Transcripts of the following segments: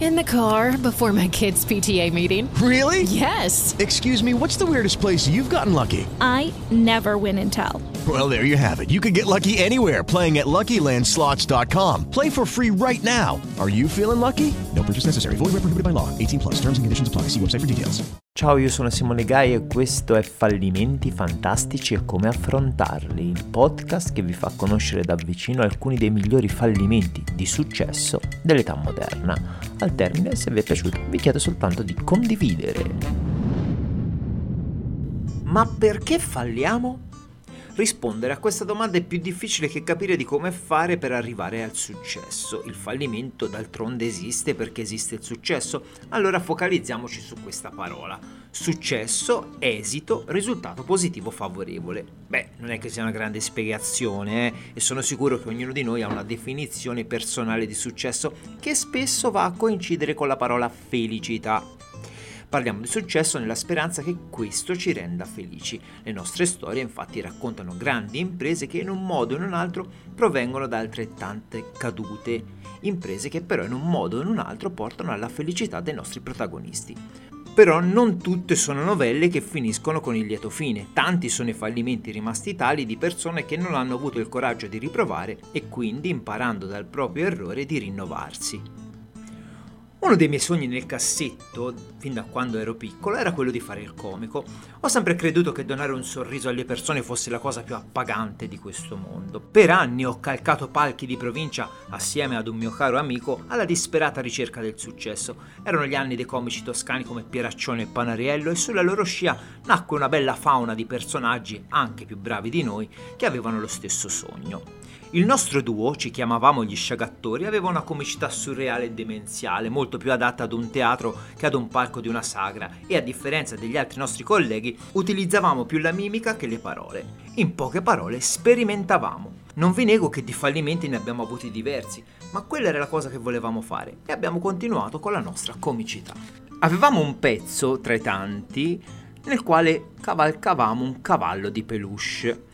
In the car before my kids' PTA meeting. Really? Yes. Excuse me, what's the weirdest place you've gotten lucky? I never win and tell. Well, there you have it. You can get lucky anywhere, playing at LuckyLandSlots.com. Play for free right now. Are you feeling lucky? No purchase necessary. Void where prohibited by law. 18 plus. Terms and conditions apply. See website for details. Ciao, io sono Simone Gaia e questo è Fallimenti Fantastici e Come Affrontarli, il podcast che vi fa conoscere da vicino alcuni dei migliori fallimenti di successo dell'età moderna. Al termine, se vi è piaciuto, vi chiedo soltanto di condividere. Ma perché falliamo? Rispondere a questa domanda è più difficile che capire di come fare per arrivare al successo. Il fallimento d'altronde esiste perché esiste il successo, allora focalizziamoci su questa parola. Successo, esito, risultato positivo favorevole. Beh, non è che sia una grande spiegazione, e sono sicuro che ognuno di noi ha una definizione personale di successo che spesso va a coincidere con la parola felicità. Parliamo di successo nella speranza che questo ci renda felici. Le nostre storie infatti raccontano grandi imprese che in un modo o in un altro provengono da altrettante cadute, imprese che però in un modo o in un altro portano alla felicità dei nostri protagonisti. Però non tutte sono novelle che finiscono con il lieto fine, tanti sono i fallimenti rimasti tali di persone che non hanno avuto il coraggio di riprovare e quindi imparando dal proprio errore di rinnovarsi. Uno dei miei sogni nel cassetto, fin da quando ero piccolo, era quello di fare il comico. Ho sempre creduto che donare un sorriso alle persone fosse la cosa più appagante di questo mondo. Per anni ho calcato palchi di provincia assieme ad un mio caro amico alla disperata ricerca del successo. Erano gli anni dei comici toscani come Pieraccioni e Panariello e sulla loro scia nacque una bella fauna di personaggi, anche più bravi di noi, che avevano lo stesso sogno. Il nostro duo, ci chiamavamo gli sciagattori, aveva una comicità surreale e demenziale, molto più adatta ad un teatro che ad un palco di una sagra e a differenza degli altri nostri colleghi utilizzavamo più la mimica che le parole. In poche parole sperimentavamo. Non vi nego che di fallimenti ne abbiamo avuti diversi, ma quella era la cosa che volevamo fare e abbiamo continuato con la nostra comicità. Avevamo un pezzo, tra i tanti, nel quale cavalcavamo un cavallo di peluche.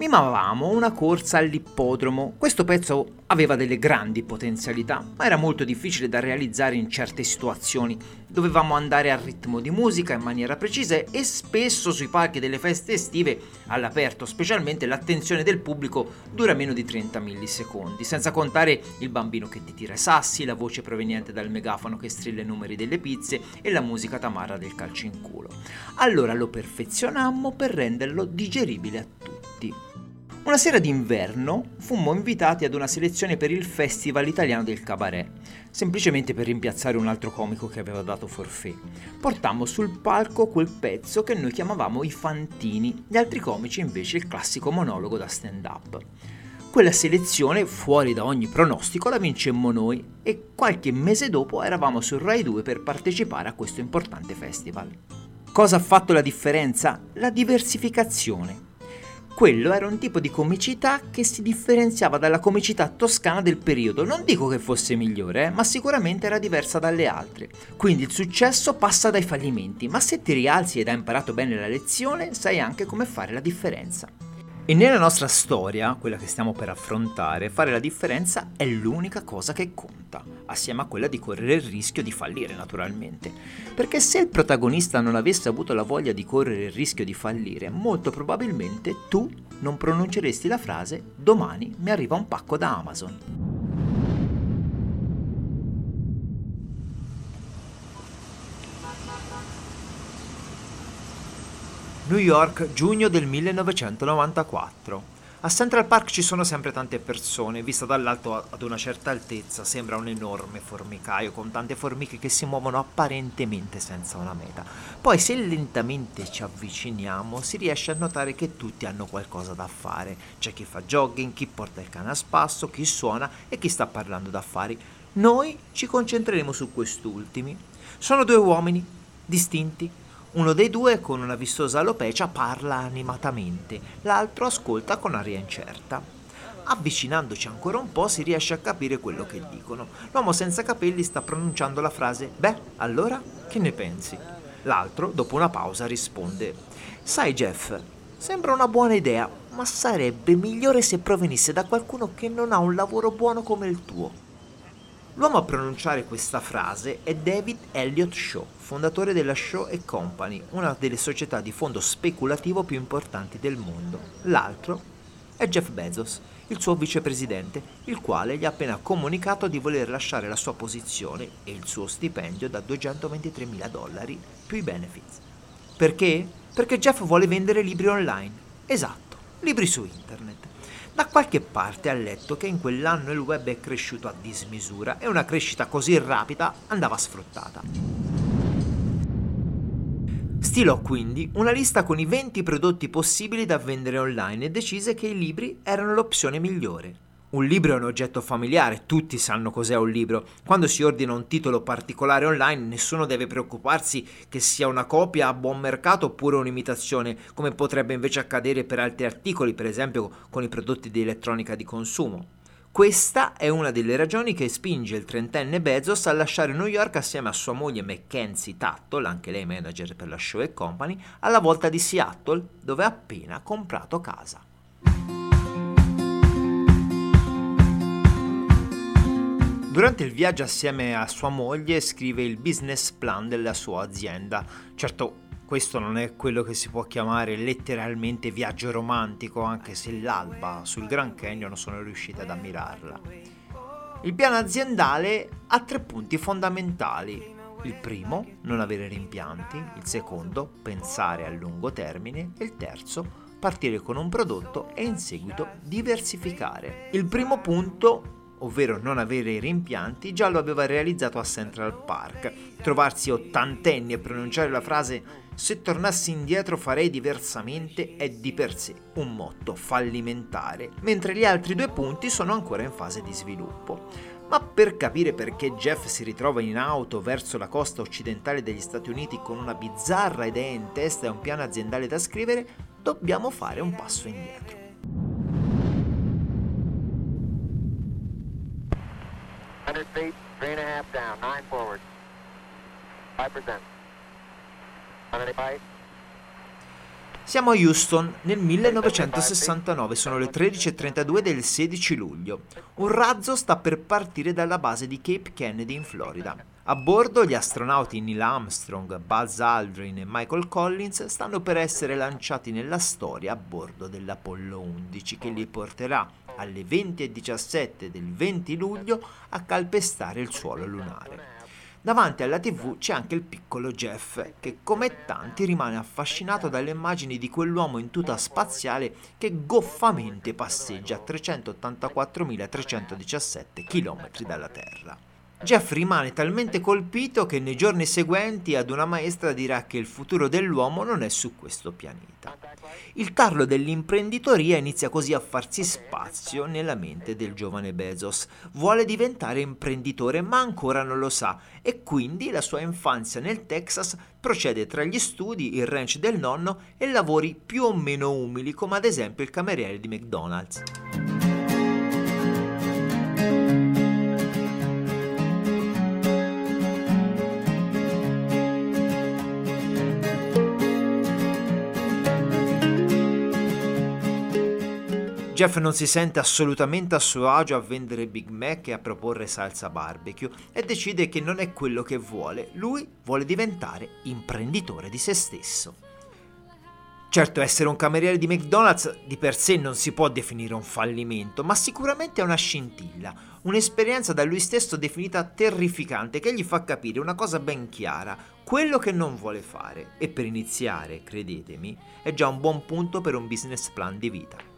Mimavamo una corsa all'ippodromo. Questo pezzo aveva delle grandi potenzialità, ma era molto difficile da realizzare in certe situazioni. Dovevamo andare al ritmo di musica in maniera precisa e spesso sui palchi delle feste estive, all'aperto specialmente, l'attenzione del pubblico dura meno di 30 millisecondi, senza contare il bambino che ti tira i sassi, la voce proveniente dal megafono che strilla i numeri delle pizze e la musica tamarra del calcio in culo. Allora lo perfezionammo per renderlo digeribile a tutti. Una sera d'inverno fummo invitati ad una selezione per il Festival Italiano del Cabaret, semplicemente per rimpiazzare un altro comico che aveva dato forfait. Portammo sul palco quel pezzo che noi chiamavamo i fantini, gli altri comici invece il classico monologo da stand-up. Quella selezione, fuori da ogni pronostico, la vincemmo noi e qualche mese dopo eravamo su Rai 2 per partecipare a questo importante festival. Cosa ha fatto la differenza? La diversificazione. Quello era un tipo di comicità che si differenziava dalla comicità toscana del periodo. Non dico che fosse migliore, ma sicuramente era diversa dalle altre. Quindi il successo passa dai fallimenti, ma se ti rialzi ed hai imparato bene la lezione, sai anche come fare la differenza. E nella nostra storia, quella che stiamo per affrontare, fare la differenza è l'unica cosa che conta, assieme a quella di correre il rischio di fallire naturalmente. Perché se il protagonista non avesse avuto la voglia di correre il rischio di fallire, molto probabilmente tu non pronunceresti la frase «Domani mi arriva un pacco da Amazon». New York, giugno del 1994. A Central Park ci sono sempre tante persone, vista dall'alto ad una certa altezza sembra un enorme formicaio con tante formiche che si muovono apparentemente senza una meta. Poi se lentamente ci avviciniamo si riesce a notare che tutti hanno qualcosa da fare. C'è chi fa jogging, chi porta il cane a spasso, chi suona e chi sta parlando d'affari. Noi ci concentreremo su quest'ultimi. Sono due uomini distinti. Uno dei due, con una vistosa alopecia, parla animatamente, l'altro ascolta con aria incerta. Avvicinandoci ancora un po' si riesce a capire quello che dicono. L'uomo senza capelli sta pronunciando la frase «Beh, allora, che ne pensi?». L'altro, dopo una pausa, risponde: «Sai Jeff, sembra una buona idea, ma sarebbe migliore se provenisse da qualcuno che non ha un lavoro buono come il tuo». L'uomo a pronunciare questa frase è David Elliott Shaw, fondatore della Shaw Company, una delle società di fondo speculativo più importanti del mondo. L'altro è Jeff Bezos, il suo vicepresidente, il quale gli ha appena comunicato di voler lasciare la sua posizione e il suo stipendio da $223.000 più i benefits. Perché? Perché Jeff vuole vendere libri online. Esatto, libri su internet. Da qualche parte ha letto che in quell'anno il web è cresciuto a dismisura e una crescita così rapida andava sfruttata. Stilò quindi una lista con i 20 prodotti possibili da vendere online e decise che i libri erano l'opzione migliore. Un libro è un oggetto familiare, tutti sanno cos'è un libro. Quando si ordina un titolo particolare online, nessuno deve preoccuparsi che sia una copia a buon mercato oppure un'imitazione, come potrebbe invece accadere per altri articoli, per esempio con i prodotti di elettronica di consumo. Questa è una delle ragioni che spinge il trentenne Bezos a lasciare New York assieme a sua moglie MacKenzie Tuttle, anche lei manager per la Shaw Company, alla volta di Seattle, dove ha appena comprato casa. Durante il viaggio assieme a sua moglie scrive il business plan della sua azienda. Certo, questo non è quello che si può chiamare letteralmente viaggio romantico, anche se l'alba sul Grand Canyon sono riuscita ad ammirarla. Il piano aziendale ha 3 punti fondamentali. Il primo, non avere rimpianti. Il secondo, pensare a lungo termine. E il terzo, partire con un prodotto e in seguito diversificare. Il primo punto, ovvero non avere rimpianti, già lo aveva realizzato a Central Park. Trovarsi ottantenni e pronunciare la frase «se tornassi indietro farei diversamente» è di per sé un motto fallimentare, mentre gli altri 2 punti sono ancora in fase di sviluppo. Ma per capire perché Jeff si ritrova in auto verso la costa occidentale degli Stati Uniti con una bizzarra idea in testa e un piano aziendale da scrivere, dobbiamo fare un passo indietro. Feet, 3.5 down, 9 forward, 5%. How many bites? Siamo a Houston nel 1969, sono le 13:32 del 16 luglio. Un razzo sta per partire dalla base di Cape Kennedy in Florida. A bordo gli astronauti Neil Armstrong, Buzz Aldrin e Michael Collins stanno per essere lanciati nella storia a bordo dell'Apollo 11, che li porterà alle 20:17 del 20 luglio a calpestare il suolo lunare. Davanti alla TV c'è anche il piccolo Jeff, che come tanti rimane affascinato dalle immagini di quell'uomo in tuta spaziale che goffamente passeggia a 384.317 km dalla Terra. Jeff rimane talmente colpito che nei giorni seguenti ad una maestra dirà che il futuro dell'uomo non è su questo pianeta. Il tarlo dell'imprenditoria inizia così a farsi spazio nella mente del giovane Bezos. Vuole diventare imprenditore, ma ancora non lo sa, e quindi la sua infanzia nel Texas procede tra gli studi, il ranch del nonno e lavori più o meno umili, come ad esempio il cameriere di McDonald's. Jeff non si sente assolutamente a suo agio a vendere Big Mac e a proporre salsa barbecue e decide che non è quello che vuole. Lui vuole diventare imprenditore di se stesso. Certo, essere un cameriere di McDonald's di per sé non si può definire un fallimento, ma sicuramente è una scintilla, un'esperienza da lui stesso definita terrificante che gli fa capire una cosa ben chiara, quello che non vuole fare. E per iniziare, credetemi, è già un buon punto per un business plan di vita.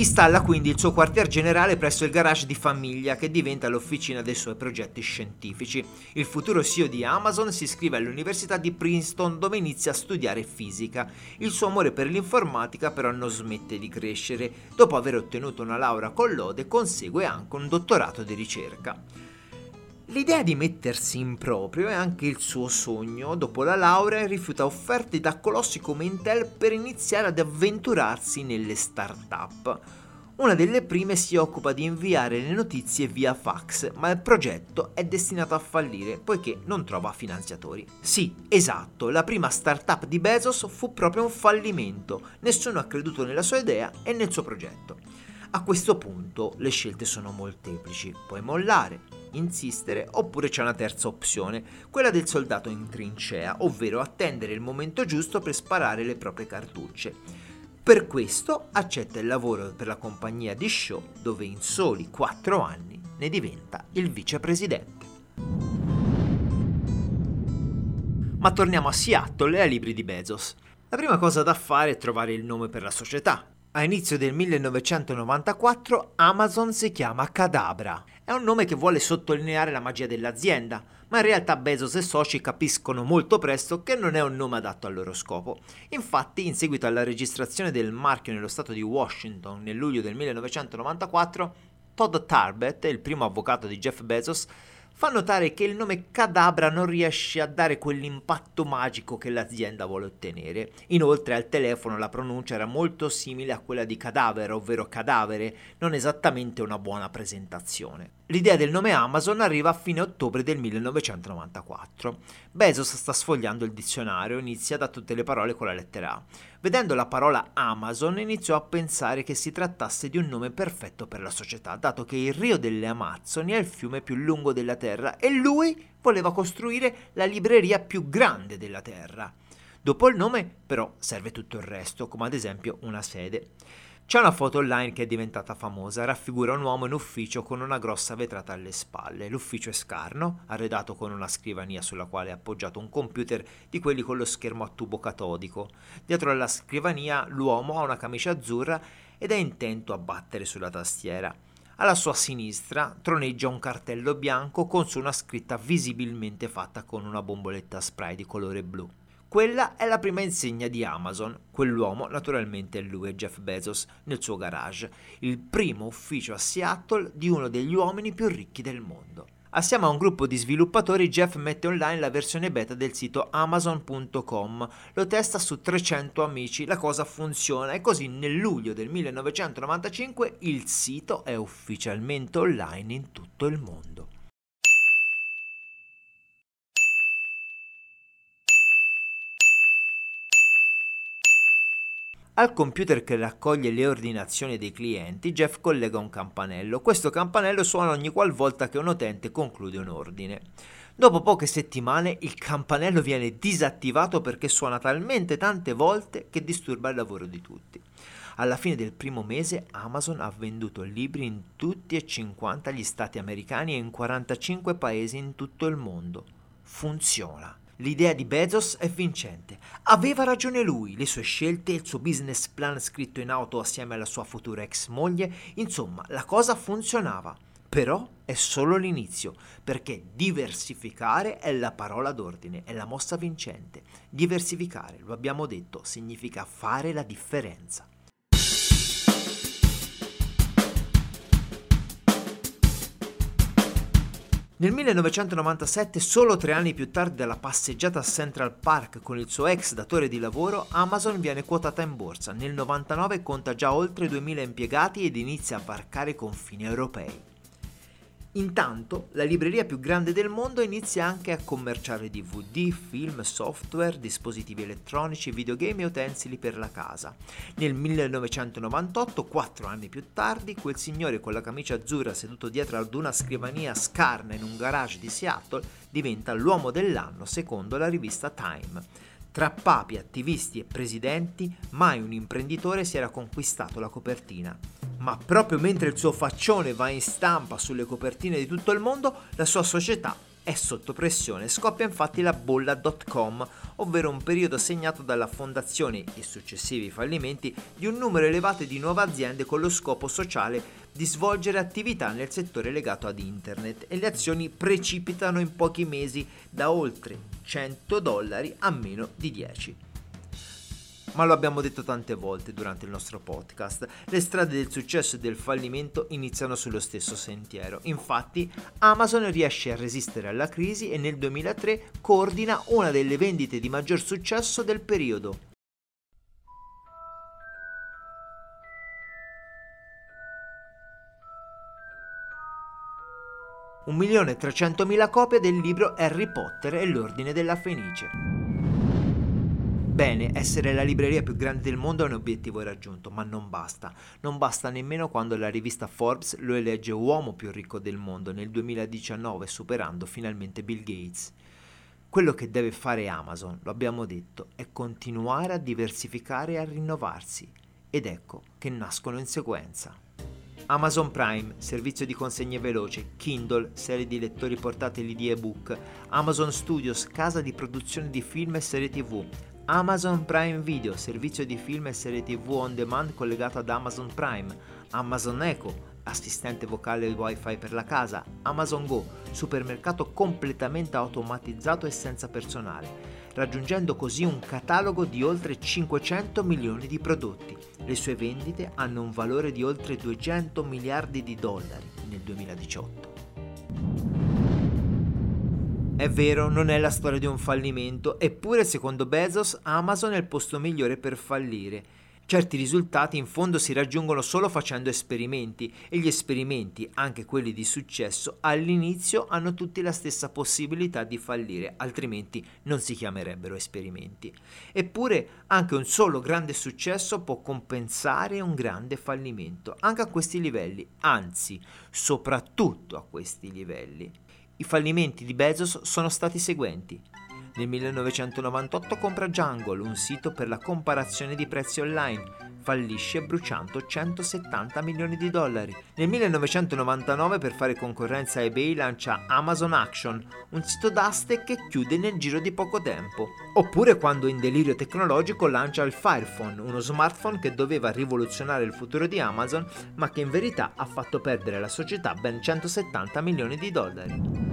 Installa quindi il suo quartier generale presso il garage di famiglia, che diventa l'officina dei suoi progetti scientifici. Il futuro CEO di Amazon si iscrive all'università di Princeton, dove inizia a studiare fisica. Il suo amore per l'informatica però non smette di crescere. Dopo aver ottenuto una laurea con lode, consegue anche un dottorato di ricerca. L'idea di mettersi in proprio è anche il suo sogno. Dopo la laurea rifiuta offerte da colossi come Intel per iniziare ad avventurarsi nelle start-up. Una delle prime si occupa di inviare le notizie via fax, ma il progetto è destinato a fallire poiché non trova finanziatori. Sì, esatto, la prima startup di Bezos fu proprio un fallimento, nessuno ha creduto nella sua idea e nel suo progetto. A questo punto le scelte sono molteplici, puoi mollare, insistere oppure c'è una terza opzione, quella del soldato in trincea, ovvero attendere il momento giusto per sparare le proprie cartucce. Per questo accetta il lavoro per la compagnia di Shaw, dove in soli 4 anni ne diventa il vicepresidente. Ma torniamo a Seattle e ai libri di Bezos. La prima cosa da fare è trovare il nome per la società. A inizio del 1994 Amazon si chiama Cadabra. È un nome che vuole sottolineare la magia dell'azienda, ma in realtà Bezos e soci capiscono molto presto che non è un nome adatto al loro scopo. Infatti, in seguito alla registrazione del marchio nello stato di Washington nel luglio del 1994, Todd Tarbet, il primo avvocato di Jeff Bezos, fa notare che il nome Cadabra non riesce a dare quell'impatto magico che l'azienda vuole ottenere. Inoltre al telefono la pronuncia era molto simile a quella di cadavere, ovvero cadavere, non esattamente una buona presentazione. L'idea del nome Amazon arriva a fine ottobre del 1994. Bezos sta sfogliando il dizionario, inizia da tutte le parole con la lettera A. Vedendo la parola Amazon iniziò a pensare che si trattasse di un nome perfetto per la società, dato che il Rio delle Amazzoni è il fiume più lungo della Terra e lui voleva costruire la libreria più grande della Terra. Dopo il nome, però, serve tutto il resto, come ad esempio una sede. C'è una foto online che è diventata famosa, raffigura un uomo in ufficio con una grossa vetrata alle spalle. L'ufficio è scarno, arredato con una scrivania sulla quale è appoggiato un computer di quelli con lo schermo a tubo catodico. Dietro alla scrivania l'uomo ha una camicia azzurra ed è intento a battere sulla tastiera. Alla sua sinistra troneggia un cartello bianco con su una scritta visibilmente fatta con una bomboletta spray di colore blu. Quella è la prima insegna di Amazon. Quell'uomo naturalmente è lui, Jeff Bezos, nel suo garage, il primo ufficio a Seattle di uno degli uomini più ricchi del mondo. Assieme a un gruppo di sviluppatori, Jeff mette online la versione beta del sito Amazon.com, lo testa su 300 amici, la cosa funziona e così nel luglio del 1995 il sito è ufficialmente online in tutto il mondo. Al computer che raccoglie le ordinazioni dei clienti, Jeff collega un campanello. Questo campanello suona ogni qualvolta che un utente conclude un ordine. Dopo poche settimane il campanello viene disattivato perché suona talmente tante volte che disturba il lavoro di tutti. Alla fine del primo mese Amazon ha venduto libri in tutti e 50 gli stati americani e in 45 paesi in tutto il mondo. Funziona. L'idea di Bezos è vincente. Aveva ragione lui, le sue scelte, il suo business plan scritto in auto assieme alla sua futura ex moglie, insomma, la cosa funzionava. Però è solo l'inizio, perché diversificare è la parola d'ordine, è la mossa vincente. Diversificare, lo abbiamo detto, significa fare la differenza. Nel 1997, solo 3 anni più tardi dalla passeggiata a Central Park con il suo ex datore di lavoro, Amazon viene quotata in borsa. Nel 99 conta già oltre 2000 impiegati ed inizia a varcare i confini europei. Intanto, la libreria più grande del mondo inizia anche a commerciare DVD, film, software, dispositivi elettronici, videogame e utensili per la casa. Nel 1998, 4 anni più tardi, quel signore con la camicia azzurra seduto dietro ad una scrivania scarna in un garage di Seattle diventa l'uomo dell'anno secondo la rivista Time. Tra papi, attivisti e presidenti, mai un imprenditore si era conquistato la copertina. Ma proprio mentre il suo faccione va in stampa sulle copertine di tutto il mondo, la sua società è sotto pressione. Scoppia infatti la bolla .com, ovvero un periodo segnato dalla fondazione e successivi fallimenti di un numero elevato di nuove aziende con lo scopo sociale di svolgere attività nel settore legato ad internet, e le azioni precipitano in pochi mesi da oltre $100 a meno di 10. Ma lo abbiamo detto tante volte durante il nostro podcast, le strade del successo e del fallimento iniziano sullo stesso sentiero. Infatti Amazon riesce a resistere alla crisi e nel 2003 coordina una delle vendite di maggior successo del periodo. Un 1.300.000 copie del libro Harry Potter e l'Ordine della Fenice. Bene, essere la libreria più grande del mondo è un obiettivo raggiunto, ma non basta. Non basta nemmeno quando la rivista Forbes lo elegge uomo più ricco del mondo nel 2019, superando finalmente Bill Gates. Quello che deve fare Amazon, lo abbiamo detto, è continuare a diversificare e a rinnovarsi. Ed ecco che nascono in sequenza. Amazon Prime, servizio di consegne veloce, Kindle, serie di lettori portatili di ebook, Amazon Studios, casa di produzione di film e serie TV, Amazon Prime Video, servizio di film e serie TV on demand collegato ad Amazon Prime, Amazon Echo, assistente vocale e wifi per la casa, Amazon Go, supermercato completamente automatizzato e senza personale, raggiungendo così un catalogo di oltre 500 milioni di prodotti. Le sue vendite hanno un valore di oltre 200 miliardi di dollari nel 2018. È vero, non è la storia di un fallimento, eppure secondo Bezos Amazon è il posto migliore per fallire. Certi risultati in fondo si raggiungono solo facendo esperimenti e gli esperimenti, anche quelli di successo, all'inizio hanno tutti la stessa possibilità di fallire, altrimenti non si chiamerebbero esperimenti. Eppure anche un solo grande successo può compensare un grande fallimento, anche a questi livelli, anzi, soprattutto a questi livelli. I fallimenti di Bezos sono stati i seguenti. Nel 1998 compra Jungle, un sito per la comparazione di prezzi online. Fallisce bruciando 170 milioni di dollari. Nel 1999 per fare concorrenza a eBay lancia Amazon Auction, un sito d'aste che chiude nel giro di poco tempo. Oppure quando in delirio tecnologico lancia il Firephone, uno smartphone che doveva rivoluzionare il futuro di Amazon, ma che in verità ha fatto perdere alla società ben 170 milioni di dollari.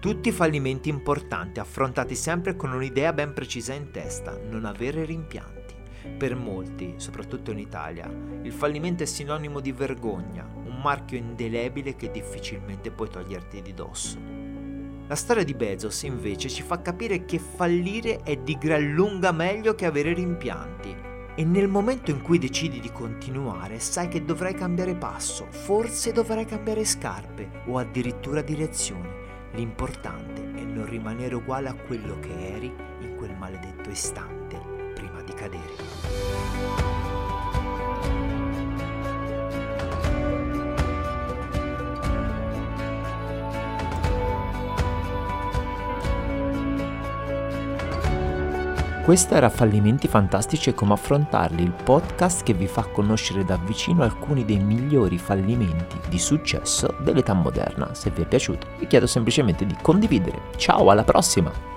Tutti fallimenti importanti, affrontati sempre con un'idea ben precisa in testa, non avere rimpianti. Per molti, soprattutto in Italia, il fallimento è sinonimo di vergogna, un marchio indelebile che difficilmente puoi toglierti di dosso. La storia di Bezos, invece, ci fa capire che fallire è di gran lunga meglio che avere rimpianti. E nel momento in cui decidi di continuare, sai che dovrai cambiare passo, forse dovrai cambiare scarpe o addirittura direzione. L'importante è non rimanere uguale a quello che eri in quel maledetto istante prima di cadere. Questo era Fallimenti Fantastici e Come Affrontarli, il podcast che vi fa conoscere da vicino alcuni dei migliori fallimenti di successo dell'età moderna. Se vi è piaciuto, vi chiedo semplicemente di condividere. Ciao, alla prossima!